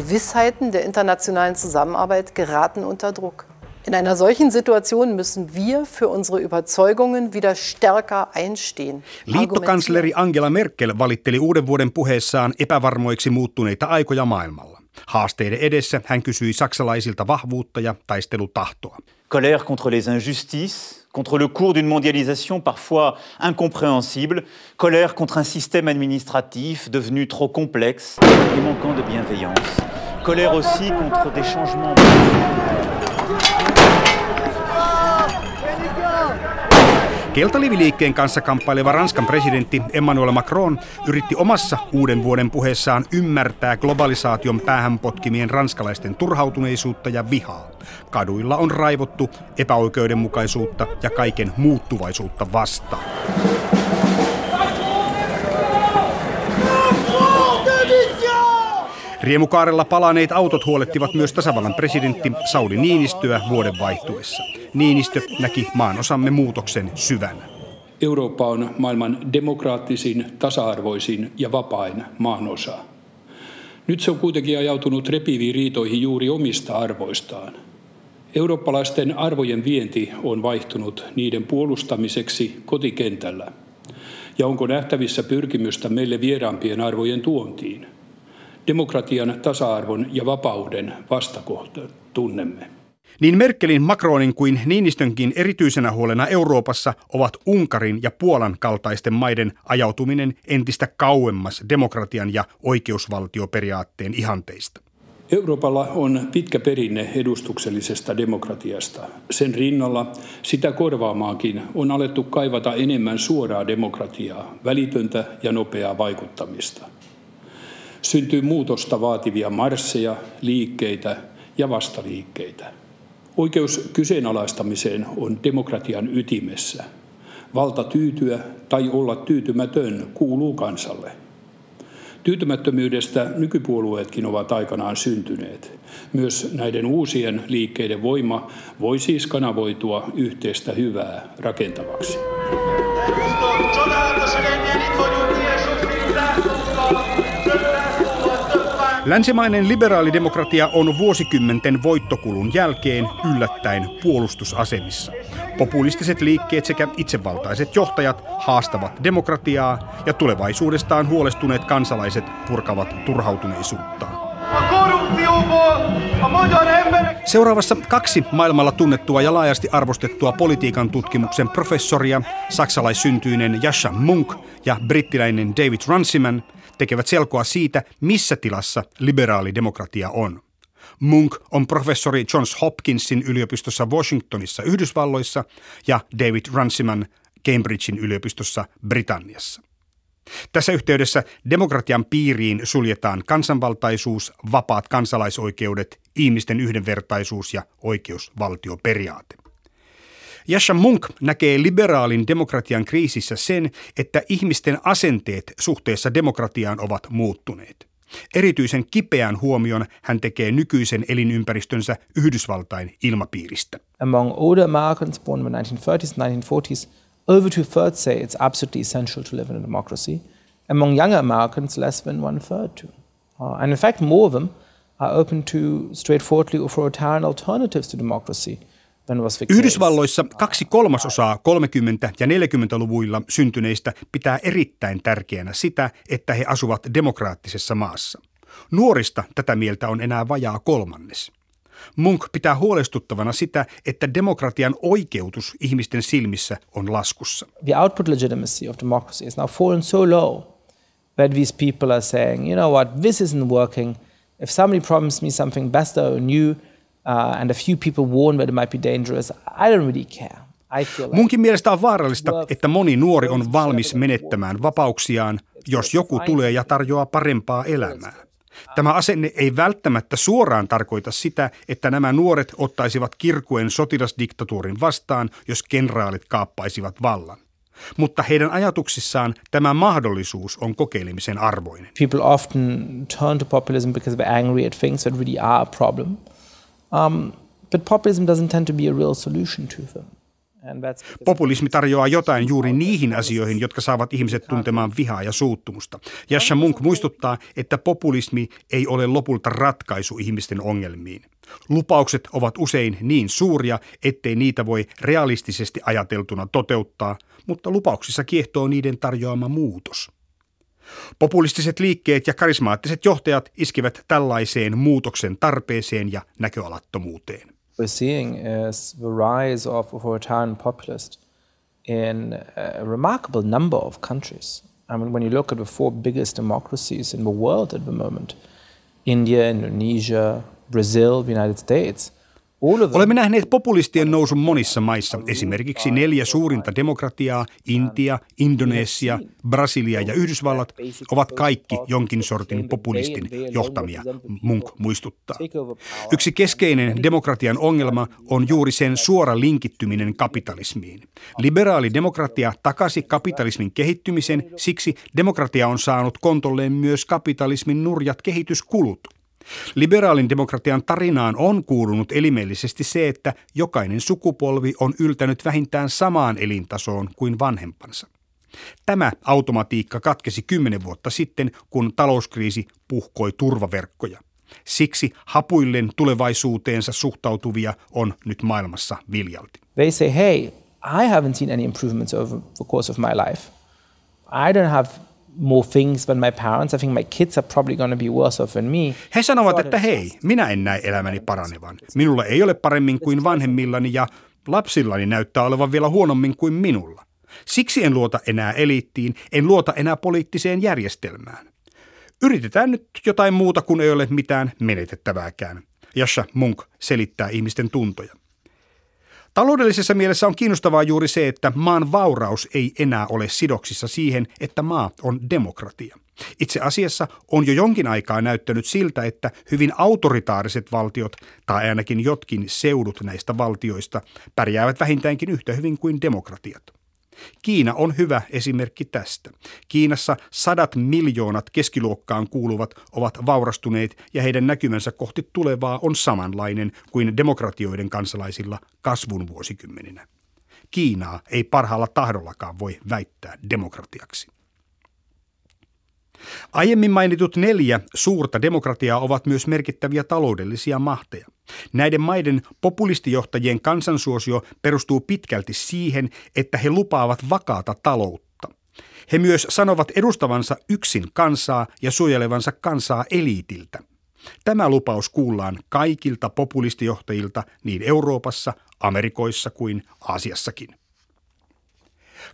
Gewissheiten der internationalen Zusammenarbeit geraten unter Druck. In einer solchen Situation müssen wir für unsere Überzeugungen wieder stärker einstehen. Liittokansleri Angela Merkel valitteli uuden vuoden puheessaan epävarmoiksi muuttuneita aikoja maailmalla. Haasteiden edessä hän kysyi saksalaisilta vahvuutta ja taistelutahtoa. Colère contre les injustices, contre le cours d'une mondialisation parfois incompréhensible, colère contre un système administratif devenu trop complexe et manquant de bienveillance, colère aussi contre des changements. Keltaliviliikkeen kanssa kamppaileva Ranskan presidentti Emmanuel Macron yritti omassa uuden vuoden puheessaan ymmärtää globalisaation päähän potkimien ranskalaisten turhautuneisuutta ja vihaa. Kaduilla on raivottu epäoikeudenmukaisuutta ja kaiken muuttuvaisuutta vastaan. Riemukaarella palaneet autot huolettivat myös tasavallan presidentti Sauli Niinistöä vuoden vaihtuessa. Niinistö näki maanosamme muutoksen syvänä. Eurooppa on maailman demokraattisin, tasa-arvoisin ja vapain maanosa. Nyt se on kuitenkin ajautunut repiviin riitoihin juuri omista arvoistaan. Eurooppalaisten arvojen vienti on vaihtunut niiden puolustamiseksi kotikentällä. Ja onko nähtävissä pyrkimystä meille vieraampien arvojen tuontiin? Demokratian, tasa-arvon ja vapauden vastakohta tunnemme. Niin Merkelin, Macronin kuin Niinistönkin erityisenä huolena Euroopassa ovat Unkarin ja Puolan kaltaisten maiden ajautuminen entistä kauemmas demokratian ja oikeusvaltioperiaatteen ihanteista. Euroopalla on pitkä perinne edustuksellisesta demokratiasta. Sen rinnalla sitä korvaamaankin on alettu kaivata enemmän suoraa demokratiaa, välitöntä ja nopeaa vaikuttamista. Syntyy muutosta vaativia marsseja, liikkeitä ja vastaliikkeitä. Oikeus kyseenalaistamiseen on demokratian ytimessä. Valta tyytyä tai olla tyytymätön kuuluu kansalle. Tyytymättömyydestä nykypuolueetkin ovat aikanaan syntyneet. Myös näiden uusien liikkeiden voima voi siis kanavoitua yhteistä hyvää rakentavaksi. Länsimainen liberaalidemokratia on vuosikymmenten voittokulun jälkeen yllättäen puolustusasemissa. Populistiset liikkeet sekä itsevaltaiset johtajat haastavat demokratiaa ja tulevaisuudestaan huolestuneet kansalaiset purkavat turhautuneisuuttaan. Seuraavassa kaksi maailmalla tunnettua ja laajasti arvostettua politiikan tutkimuksen professoria, saksalaissyntyinen Yascha Mounk ja brittiläinen David Runciman, tekevät selkoa siitä, missä tilassa liberaalidemokratia on. Mounk on professori Johns Hopkinsin yliopistossa Washingtonissa Yhdysvalloissa ja David Runciman Cambridgein yliopistossa Britanniassa. Tässä yhteydessä demokratian piiriin suljetaan kansanvaltaisuus, vapaat kansalaisoikeudet, ihmisten yhdenvertaisuus ja oikeusvaltioperiaate. Yascha Mounk näkee liberaalin demokratian kriisissä sen, että ihmisten asenteet suhteessa demokratiaan ovat muuttuneet. Erityisen kipeän huomion hän tekee nykyisen elinympäristönsä Yhdysvaltain ilmapiiristä. Among older Americans born in the 1930s and 1940s, over two-thirds say it's absolutely essential to live in a democracy. Among younger Americans, less than one-third do. And in fact, more of them are open to straightforwardly authoritarian alternatives to democracy. Yhdysvalloissa 2/3 30- ja 40-luvuilla syntyneistä pitää erittäin tärkeänä sitä, että he asuvat demokraattisessa maassa. Nuorista tätä mieltä on enää vajaa 1/3. Mounk pitää huolestuttavana sitä, että demokratian oikeutus ihmisten silmissä on laskussa. The output legitimacy of democracy is now fallen so low that these people are saying, you know what, this isn't working. If somebody promised me something better or new, and a few people warn that it might be dangerous, I don't really care. Munkin mielestä on vaarallista, että moni nuori on valmis menettämään vapauksiaan, jos joku tulee ja tarjoaa parempaa elämää. Tämä asenne ei välttämättä suoraan tarkoita sitä, että nämä nuoret ottaisivat kirkuen sotilasdiktatuurin vastaan, jos kenraalit kaappaisivat vallan. Mutta heidän ajatuksissaan tämä mahdollisuus on kokeilemisen arvoinen. People often turn to populism because they're angry at things that really are a problem. But populism doesn't tend to be a real solution to them. Populismi tarjoaa jotain juuri niihin asioihin, jotka saavat ihmiset tuntemaan vihaa ja suuttumusta. Yascha Mounk muistuttaa, että populismi ei ole lopulta ratkaisu ihmisten ongelmiin. Lupaukset ovat usein niin suuria, ettei niitä voi realistisesti ajateltuna toteuttaa, mutta lupauksissa kiehtoo niiden tarjoama muutos. Populistiset liikkeet ja karismaattiset johtajat iskivät tällaiseen muutoksen tarpeeseen ja näköalattomuuteen. We're seeing is the rise of authoritarian populists in a remarkable number of countries. I mean, when you look at the four biggest democracies in the world at the moment, India, Indonesia, Brazil, the United States. Olemme nähneet populistien nousun monissa maissa, esimerkiksi 4 suurinta demokratiaa, Intia, Indonesia, Brasilia ja Yhdysvallat, ovat kaikki jonkin sortin populistin johtamia, Mounk muistuttaa. Yksi keskeinen demokratian ongelma on juuri sen suora linkittyminen kapitalismiin. Liberaali demokratia takasi kapitalismin kehittymisen, siksi demokratia on saanut kontolleen myös kapitalismin nurjat kehityskulut. Liberaalin demokratian tarinaan on kuulunut elimellisesti se, että jokainen sukupolvi on yltänyt vähintään samaan elintasoon kuin vanhempansa. Tämä automatiikka katkesi 10 vuotta sitten, kun talouskriisi puhkoi turvaverkkoja. Siksi hapuillen tulevaisuuteensa suhtautuvia on nyt maailmassa viljalti. They say, hey, I haven't seen any improvements over the course of my life. I don't have more things than my parents. I think my kids are probably going to be worse off than me. He sanovat, että hei, minä en näe elämäni paranevan. Minulla ei ole paremmin kuin vanhemmillani ja lapsillani näyttää olevan vielä huonommin kuin minulla. Siksi en luota enää eliittiin, en luota enää poliittiseen järjestelmään. Yritetään nyt jotain muuta, kun ei ole mitään menetettävääkään. Yascha Mounk selittää ihmisten tuntoja. Taloudellisessa mielessä on kiinnostavaa juuri se, että maan vauraus ei enää ole sidoksissa siihen, että maa on demokratia. Itse asiassa on jo jonkin aikaa näyttänyt siltä, että hyvin autoritaariset valtiot tai ainakin jotkin seudut näistä valtioista pärjäävät vähintäänkin yhtä hyvin kuin demokratiat. Kiina on hyvä esimerkki tästä. Kiinassa 100 miljoonat keskiluokkaan kuuluvat ovat vaurastuneet ja heidän näkymänsä kohti tulevaa on samanlainen kuin demokratioiden kansalaisilla kasvun vuosikymmeninä. Kiinaa ei parhaalla tahdollakaan voi väittää demokratiaksi. Aiemmin mainitut 4 suurta demokratiaa ovat myös merkittäviä taloudellisia mahteja. Näiden maiden populistijohtajien kansansuosio perustuu pitkälti siihen, että he lupaavat vakaata taloutta. He myös sanovat edustavansa yksin kansaa ja suojelevansa kansaa eliitiltä. Tämä lupaus kuullaan kaikilta populistijohtajilta niin Euroopassa, Amerikoissa kuin Aasiassakin.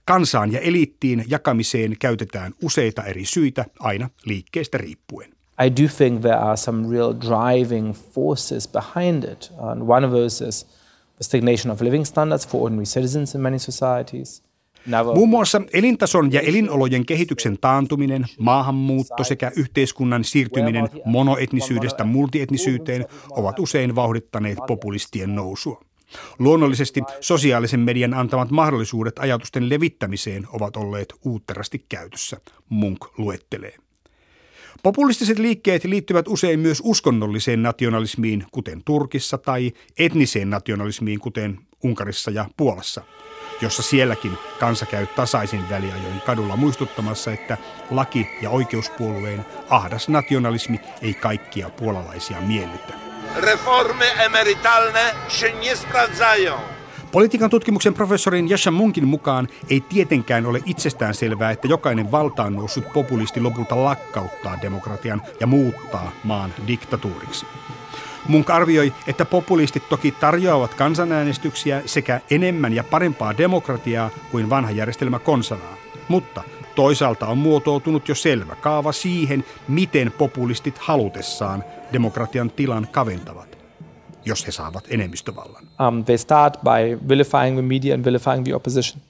Kansaan ja eliittiin jakamiseen käytetään useita eri syitä, aina liikkeestä riippuen. I do think there are some real driving forces behind it. And one of those is the stagnation of living standards for ordinary citizens in many societies. Muun muassa elintason ja elinolojen kehityksen taantuminen, maahanmuutto sekä yhteiskunnan siirtyminen monoetnisyydestä multietnisyyteen ovat usein vauhdittaneet populistien nousua. Luonnollisesti sosiaalisen median antamat mahdollisuudet ajatusten levittämiseen ovat olleet uutterasti käytössä, Mounk luettelee. Populistiset liikkeet liittyvät usein myös uskonnolliseen nationalismiin, kuten Turkissa, tai etniseen nationalismiin, kuten Unkarissa ja Puolassa, jossa sielläkin kansa käy tasaisin väliajoin kadulla muistuttamassa, että laki- ja oikeuspuolueen ahdas nationalismi ei kaikkia puolalaisia miellytä. Reformy emerytalne się nie sprawdzają. Politiikan tutkimuksen professorin Yascha Mounkin mukaan ei tietenkään ole itsestään selvää, että jokainen valtaan noussut populisti lopulta lakkauttaa demokratian ja muuttaa maan diktatuuriksi. Mounk arvioi, että populistit toki tarjoavat kansanäänestyksiä sekä enemmän ja parempaa demokratiaa kuin vanha järjestelmä konsanaan, mutta toisaalta on muotoutunut jo selvä kaava siihen, miten populistit halutessaan demokratian tilan kaventavat, jos he saavat enemmistövallan. They start by vilifying the media and vilifying the opposition,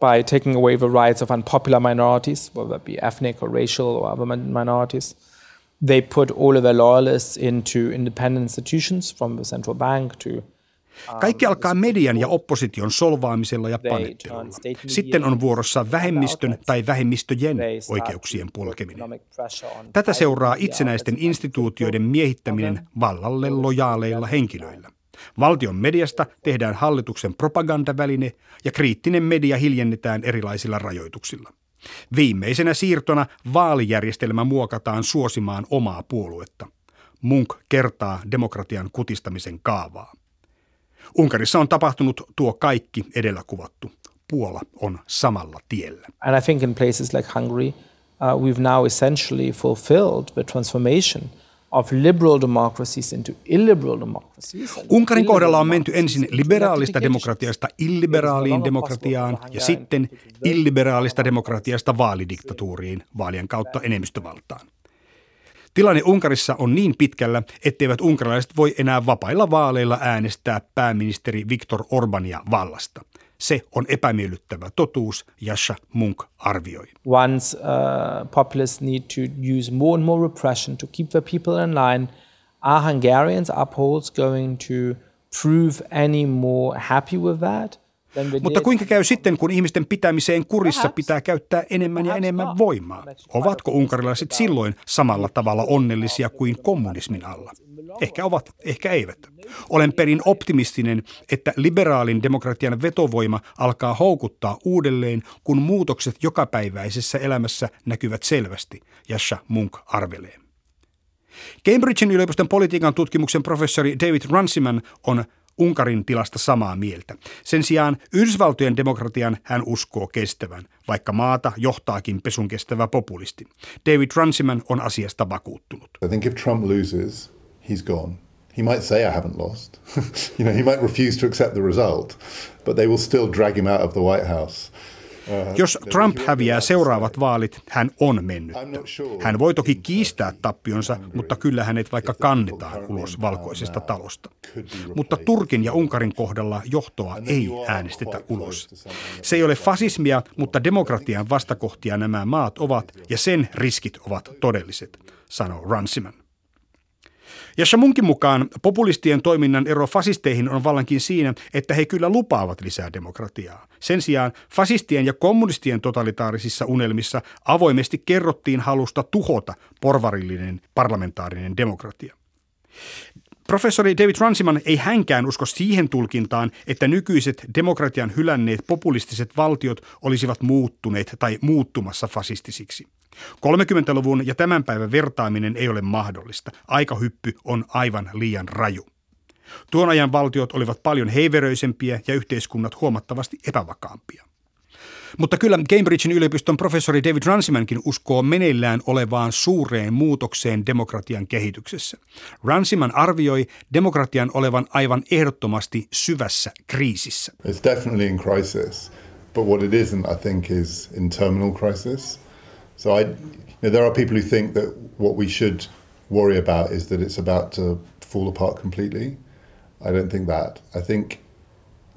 by taking away the rights of unpopular minorities, whether it be ethnic or racial or other minorities. They put all of their loyalists into independent institutions from the central bank to... Kaikki alkaa median ja opposition solvaamisella ja panettelulla. Sitten on vuorossa vähemmistön tai vähemmistöjen oikeuksien polkeminen. Tätä seuraa itsenäisten instituutioiden miehittäminen vallalle lojaaleilla henkilöillä. Valtion mediasta tehdään hallituksen propagandaväline ja kriittinen media hiljennetään erilaisilla rajoituksilla. Viimeisenä siirtona vaalijärjestelmä muokataan suosimaan omaa puoluetta. Munk kertaa demokratian kutistamisen kaavaa. Unkarissa on tapahtunut tuo kaikki edellä kuvattu. Puola on samalla tiellä. And I think in places like Hungary, we've now essentially fulfilled the transformation of liberal democracies into illiberal democracies. Unkarin kohdalla on menty ensin liberaalista demokratiasta illiberaaliin demokratiaan ja sitten illiberaalista demokratiasta vaalidiktatuuriin, vaalien kautta enemmistövaltaan. Tilanne Unkarissa on niin pitkällä, etteivät unkarilaiset voi enää vapailla vaaleilla äänestää pääministeri Viktor Orbania vallasta. Se on epämiellyttävä totuus, Yascha Mounk arvioi. Once populists need to use more and more repression to keep the people in line, are Hungarians, are Poles going to prove any more happy with that? Mutta kuinka käy sitten, kun ihmisten pitämiseen kurissa pitää käyttää enemmän ja enemmän voimaa? Ovatko unkarilaiset silloin samalla tavalla onnellisia kuin kommunismin alla? Ehkä ovat, ehkä eivät. Olen perin optimistinen, että liberaalin demokratian vetovoima alkaa houkuttaa uudelleen, kun muutokset jokapäiväisessä elämässä näkyvät selvästi, Yascha Mounk arvelee. Cambridgen yliopiston politiikan tutkimuksen professori David Runciman on Unkarin tilasta samaa mieltä. Sen sijaan Yhdysvaltojen demokratian hän uskoo kestävän, vaikka maata johtaakin pesun kestävä populisti. David Runciman on asiasta vakuuttunut. I think if Trump loses, he's gone. He might say I haven't lost. He might refuse to accept the result, but they will still drag him out of the White House. Jos Trump häviää seuraavat vaalit, hän on mennyt. Hän voi toki kiistää tappionsa, mutta kyllä hänet vaikka kannetaan ulos Valkoisesta talosta. Mutta Turkin ja Unkarin kohdalla johtoa ei äänestetä ulos. Se ei ole fasismia, mutta demokratian vastakohtia nämä maat ovat ja sen riskit ovat todelliset, sanoo Runciman. Yascha Munkin mukaan populistien toiminnan ero fasisteihin on vallankin siinä, että he kyllä lupaavat lisää demokratiaa. Sen sijaan fasistien ja kommunistien totalitaarisissa unelmissa avoimesti kerrottiin halusta tuhota porvarillinen parlamentaarinen demokratia. Professori David Runciman ei hänkään usko siihen tulkintaan, että nykyiset demokratian hylänneet populistiset valtiot olisivat muuttuneet tai muuttumassa fasistisiksi. 30-luvun ja tämän päivän vertaaminen ei ole mahdollista. Aikahyppy on aivan liian raju. Tuon ajan valtiot olivat paljon heiveröisempiä ja yhteiskunnat huomattavasti epävakaampia. Mutta kyllä Cambridgen yliopiston professori David Runcimankin uskoo meneillään olevaan suureen muutokseen demokratian kehityksessä. Runciman arvioi demokratian olevan aivan ehdottomasti syvässä kriisissä. It's definitely in crisis, but what it isn't, I think, is in terminal crisis. So there are people who think that what we should worry about is that it's about to fall apart completely. I don't think that. I think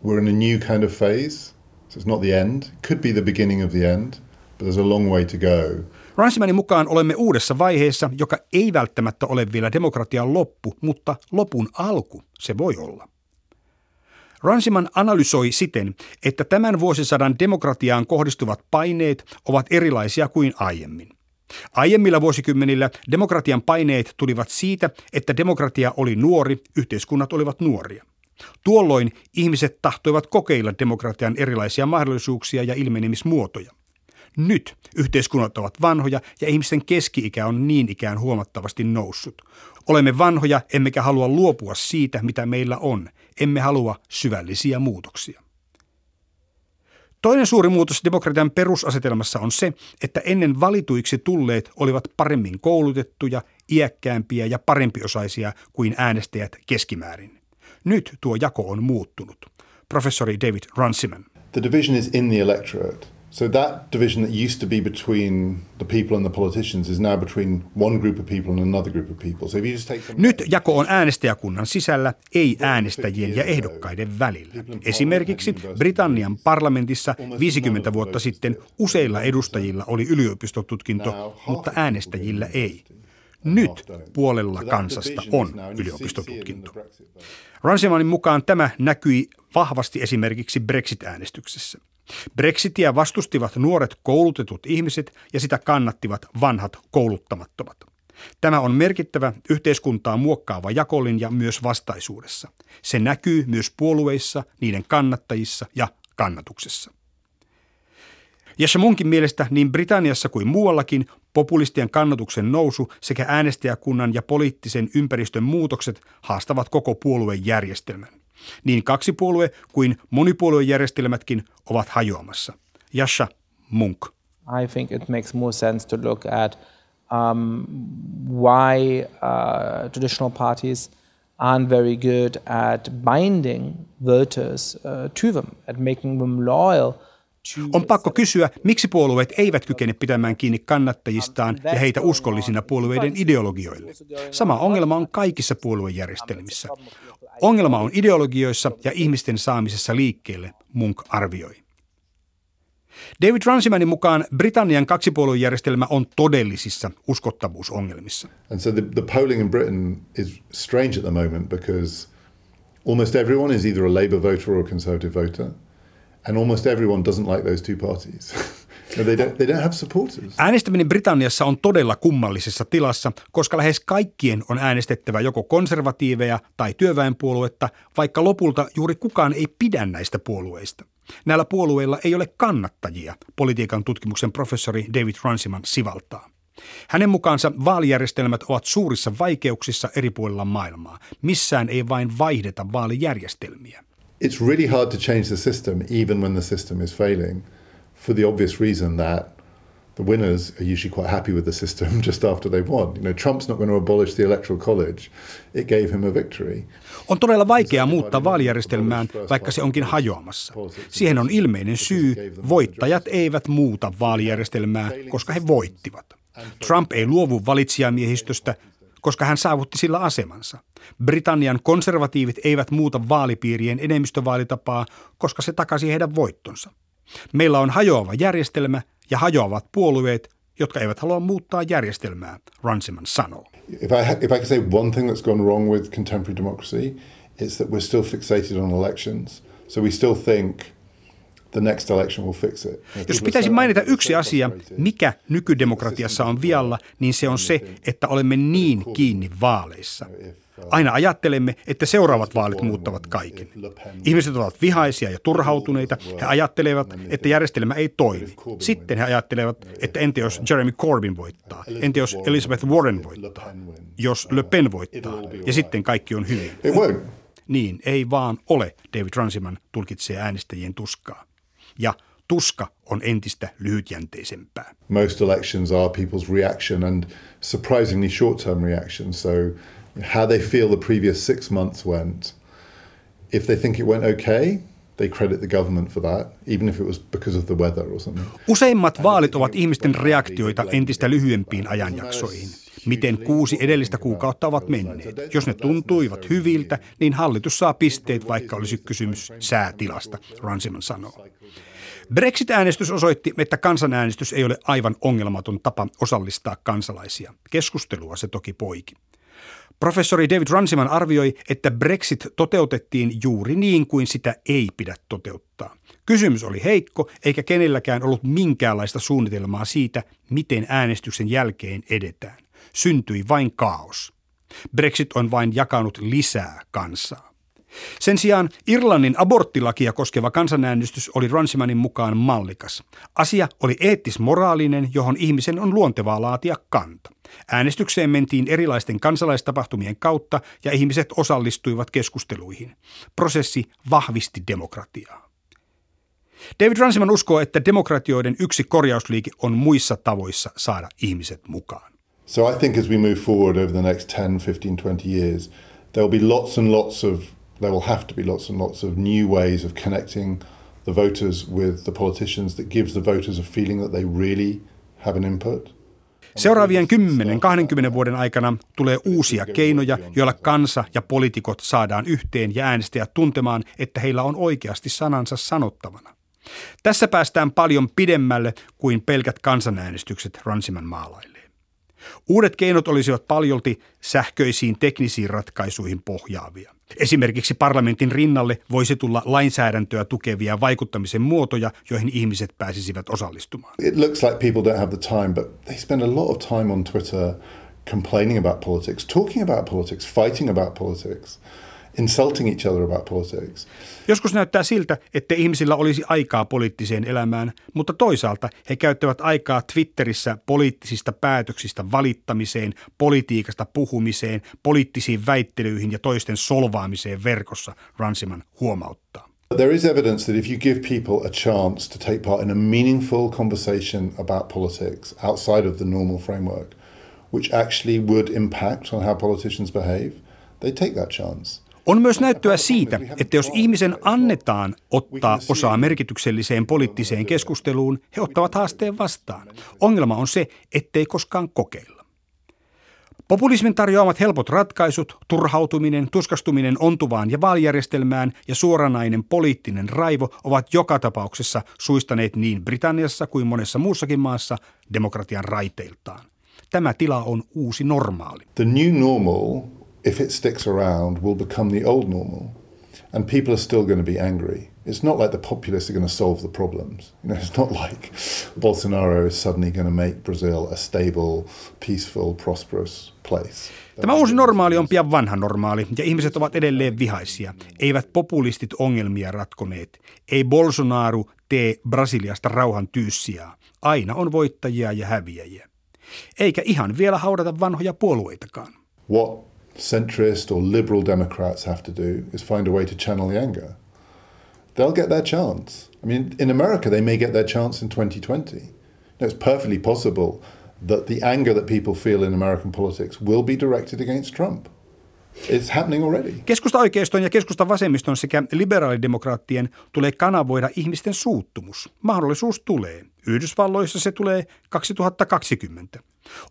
we're in a new kind of phase. So it's not the end. Could be the beginning of the end, but there's a long way to go. Runcimanin mukaan olemme uudessa vaiheessa, joka ei välttämättä ole vielä demokratian loppu, mutta lopun alku se voi olla. Runciman analysoi siten, että tämän vuosisadan demokratiaan kohdistuvat paineet ovat erilaisia kuin aiemmin. Aiemmilla vuosikymmenillä demokratian paineet tulivat siitä, että demokratia oli nuori, yhteiskunnat olivat nuoria. Tuolloin ihmiset tahtoivat kokeilla demokratian erilaisia mahdollisuuksia ja ilmenemismuotoja. Nyt yhteiskunnat ovat vanhoja ja ihmisten keski-ikä on niin ikään huomattavasti noussut. Olemme vanhoja, emmekä halua luopua siitä, mitä meillä on. Emme halua syvällisiä muutoksia. Toinen suuri muutos demokratian perusasetelmassa on se, että ennen valituiksi tulleet olivat paremmin koulutettuja, iäkkäämpiä ja parempiosaisia kuin äänestäjät keskimäärin. Nyt tuo jako on muuttunut. Professori David Runciman. The division is in the electorate. So that division that used to be between the people and the politicians is now between one group of people and another group of people. So if you just take some... Nyt jako on äänestäjäkunnan sisällä, ei äänestäjien ja ehdokkaiden välillä. Esimerkiksi Britannian parlamentissa 50 vuotta sitten useilla edustajilla oli yliopistotutkinto, mutta äänestäjillä ei. Nyt puolella kansasta on yliopistotutkinto. Runcimanin mukaan tämä näkyi vahvasti esimerkiksi Brexit-äänestyksessä. Brexitiä vastustivat nuoret koulutetut ihmiset ja sitä kannattivat vanhat kouluttamattomat. Tämä on merkittävä yhteiskuntaa muokkaava jakolinja myös vastaisuudessa. Se näkyy myös puolueissa, niiden kannattajissa ja kannatuksessa. Yascha Munkin mielestä niin Britanniassa kuin muuallakin populistien kannatuksen nousu sekä äänestäjäkunnan ja poliittisen ympäristön muutokset haastavat koko puoluejärjestelmän. Niin kaksipuolue kuin monipuoluejärjestelmätkin ovat hajoamassa. Yascha Mounk. I think it makes more sense to look at why traditional parties aren't very good at binding voters to them, at making them loyal. On pakko kysyä, miksi puolueet eivät kykene pitämään kiinni kannattajistaan ja heitä uskollisina puolueiden ideologioille. Sama ongelma on kaikissa puoluejärjestelmissä. Ongelma on ideologioissa ja ihmisten saamisessa liikkeelle, Munk arvioi. David Runcimanin mukaan Britannian kaksipuoluejärjestelmä on todellisissa uskottavuusongelmissa. And so the polling in Britain is strange at the moment because almost everyone is either a Labour voter or a Conservative voter. And almost everyone doesn't like those two parties. No, they don't have supporters. Äänestäminen Britanniassa on todella kummallisessa tilassa, koska lähes kaikkien on äänestettävä joko konservatiiveja tai työväenpuoluetta, vaikka lopulta juuri kukaan ei pidä näistä puolueista. Näillä puolueilla ei ole kannattajia, politiikan tutkimuksen professori David Runciman sivaltaa. Hänen mukaansa vaalijärjestelmät ovat suurissa vaikeuksissa eri puolilla maailmaa. Missään ei vain vaihdeta vaalijärjestelmiä. It's really hard to change the system even when the system is failing for the obvious reason that the winners are usually quite happy with the system just after they've won. You know, Trump's not going to abolish the electoral college. It gave him a victory. On todella vaikeaa muuttaa vaalijärjestelmään, vaikka se onkin hajoamassa. Siihen on ilmeinen syy. Voittajat eivät muuta vaalijärjestelmää, koska he voittivat. Trump ei luovu valitsijamiehistöstä, koska hän saavutti sillä asemansa. Britannian konservatiivit eivät muuta vaalipiirien enemmistövaalitapaa, koska se takasi heidän voittonsa. Meillä on hajoava järjestelmä ja hajoavat puolueet, jotka eivät halua muuttaa järjestelmää, Runciman sanoo. If I can say one thing that's gone wrong with contemporary democracy, it's that we're still fixated on elections. So we still think the next election will fix it. Jos pitäisi mainita yksi asia, mikä nykydemokratiassa on vialla, niin se on se, että olemme niin kiinni vaaleissa. Aina ajattelemme, että seuraavat vaalit muuttavat kaiken. Ihmiset ovat vihaisia ja turhautuneita. He ajattelevat, että järjestelmä ei toimi. Sitten he ajattelevat, että entä jos Jeremy Corbyn voittaa? Entä jos Elizabeth Warren voittaa? Jos Le Pen voittaa? Ja sitten kaikki on hyvin. Niin ei vaan ole, David Runciman tulkitsee äänestäjien tuskaa. Ja tuska on entistä lyhytjänteisempää. Most elections are people's reaction and surprisingly short-term reaction. So how they feel the previous 6 months went. If they think it went okay, they credit the government for that, even if it was because of the weather or something. Useimmat vaalit ovat ihmisten reaktioita entistä lyhyempiin ajanjaksoihin. Miten 6 edellistä kuukautta ovat menneet. Jos ne tuntuivat hyviltä, niin hallitus saa pisteet, vaikka olisi kysymys säätilasta, Runciman sanoo. Brexit-äänestys osoitti, että kansanäänestys ei ole aivan ongelmaton tapa osallistaa kansalaisia. Keskustelua se toki poiki. Professori David Runciman arvioi, että Brexit toteutettiin juuri niin kuin sitä ei pidä toteuttaa. Kysymys oli heikko, eikä kenelläkään ollut minkäänlaista suunnitelmaa siitä, miten äänestyksen jälkeen edetään. Syntyi vain kaos. Brexit on vain jakanut lisää kansaa. Sen sijaan Irlannin aborttilakia koskeva kansanäänestys oli Runcimanin mukaan mallikas. Asia oli eettis-moraalinen, johon ihmisen on luontevaa laatia kanta. Äänestykseen mentiin erilaisten kansalaistapahtumien kautta ja ihmiset osallistuivat keskusteluihin. Prosessi vahvisti demokratiaa. David Runciman uskoo, että demokratioiden yksi korjausliike on muissa tavoissa saada ihmiset mukaan. So I think as we move forward over the next 10, 15, 20 years, there will have to be lots and lots of new ways of connecting the voters with the politicians that gives the voters a feeling that they really have an input. Seuraavien 10-20 vuoden aikana tulee uusia keinoja, joilla kansa ja poliitikot saadaan yhteen ja äänestäjät tuntemaan, että heillä on oikeasti sanansa sanottavana. Tässä päästään paljon pidemmälle kuin pelkät kansanäänestykset, Runciman maalailee. Uudet keinot olisivat paljolti sähköisiin teknisiin ratkaisuihin pohjaavia. Esimerkiksi parlamentin rinnalle voisi tulla lainsäädäntöä tukevia vaikuttamisen muotoja, joihin ihmiset pääsisivät osallistumaan. It looks like people don't have the time, but they spend a lot of time on Twitter complaining about politics, talking about politics, fighting about politics, insulting each other about politics. Joskus näyttää siltä, että ihmisillä olisi aikaa poliittiseen elämään, mutta toisaalta he käyttävät aikaa Twitterissä poliittisista päätöksistä valittamiseen, politiikasta puhumiseen, poliittisiin väittelyihin ja toisten solvaamiseen verkossa, Runciman huomauttaa. There is evidence that if you give people a chance to take part in a meaningful conversation about politics outside of the normal framework, which actually would impact on how politicians behave, they take that chance. On myös näyttöä siitä, että jos ihmisen annetaan ottaa osaa merkitykselliseen poliittiseen keskusteluun, he ottavat haasteen vastaan. Ongelma on se, ettei koskaan kokeilla. Populismin tarjoamat helpot ratkaisut, turhautuminen, tuskastuminen ontuvaan ja vaalijärjestelmään ja suoranainen poliittinen raivo ovat joka tapauksessa suistaneet niin Britanniassa kuin monessa muussakin maassa demokratian raiteiltaan. Tämä tila on uusi normaali. The new normal, if it sticks around, will become the old normal. And people are still going to be angry. It's not like the populists are going to solve the problems. You know, it's not like Bolsonaro is suddenly going to make Brazil a stable, peaceful, prosperous place. Tämä uusi normaali on pian vanha normaali, ja ihmiset ovat edelleen vihaisia. Eivät populistit ongelmia ratkoneet. Ei Bolsonaro tee Brasiliasta rauhan tyyssijaa. Aina on voittajia ja häviäjiä. Eikä ihan vielä haudata vanhoja puolueitakaan. What centrist or liberal Democrats have to do is find a way to channel the anger. They'll get their chance. I mean, in America they may get their chance in 2020. No, it's perfectly possible that the anger that people feel in American politics will be directed against Trump. It's happening already. Keskusta-oikeiston ja keskusta-vasemmiston sekä liberaalidemokraattien tulee kanavoida ihmisten suuttumus. Mahdollisuus tulee. Yhdysvalloissa se tulee 2020.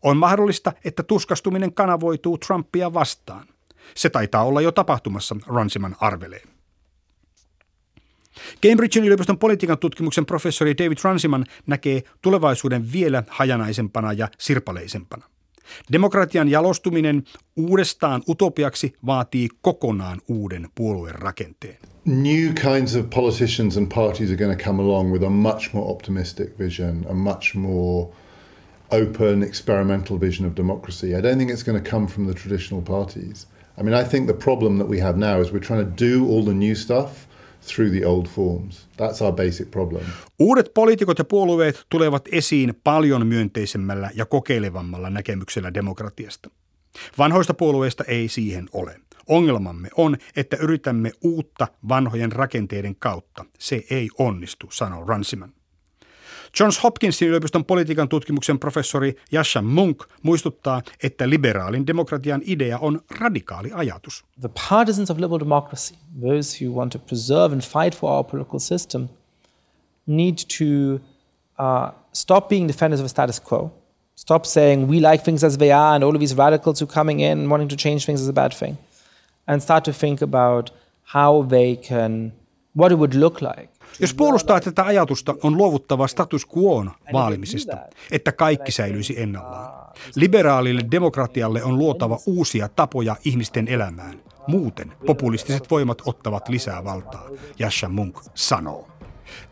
On mahdollista, että tuskastuminen kanavoituu Trumpia vastaan. Se taitaa olla jo tapahtumassa, Runciman arvelee. Cambridgen yliopiston politiikan tutkimuksen professori David Runciman näkee tulevaisuuden vielä hajanaisempana ja sirpaleisempana. Demokratian jalostuminen uudestaan utopiaksi vaatii kokonaan uuden puoluerakenteen. New kinds of politicians and parties are going to come along with a much more optimistic vision, a much more open experimental vision of democracy. I don't think it's going to come from the traditional parties. I mean, I think the problem that we have now is we're trying to do all the new stuff through the old forms. That's our basic problem. Uudet poliitikot ja puolueet tulevat esiin paljon myönteisemmällä ja kokeilevammalla näkemyksellä demokratiasta. Vanhoista puolueista ei siihen ole. Ongelmamme on, että yritämme uutta vanhojen rakenteiden kautta. Se ei onnistu, sanoo Runciman. Johns Hopkinsin yliopiston politiikan tutkimuksen professori Yascha Mounk muistuttaa, että liberaalin demokratian idea on radikaali ajatus. The partisans of liberal democracy, those who want to preserve and fight for our political system, need to stop being defenders of the status quo. Stop saying we like things as they are and all of these radicals who are coming in and wanting to change things is a bad thing. And start to think about how they can, what it would look like. Jos puolustaa tätä ajatusta, on luovuttava status quoon vaalimisesta, että kaikki säilyisi ennallaan. Liberaalille demokratialle on luotava uusia tapoja ihmisten elämään. Muuten populistiset voimat ottavat lisää valtaa, Yascha Mounk sanoo.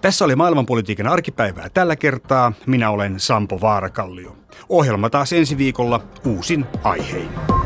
Tässä oli Maailmanpolitiikan arkipäivää tällä kertaa. Minä olen Sampo Vaarakallio. Ohjelma taas ensi viikolla uusin aihein.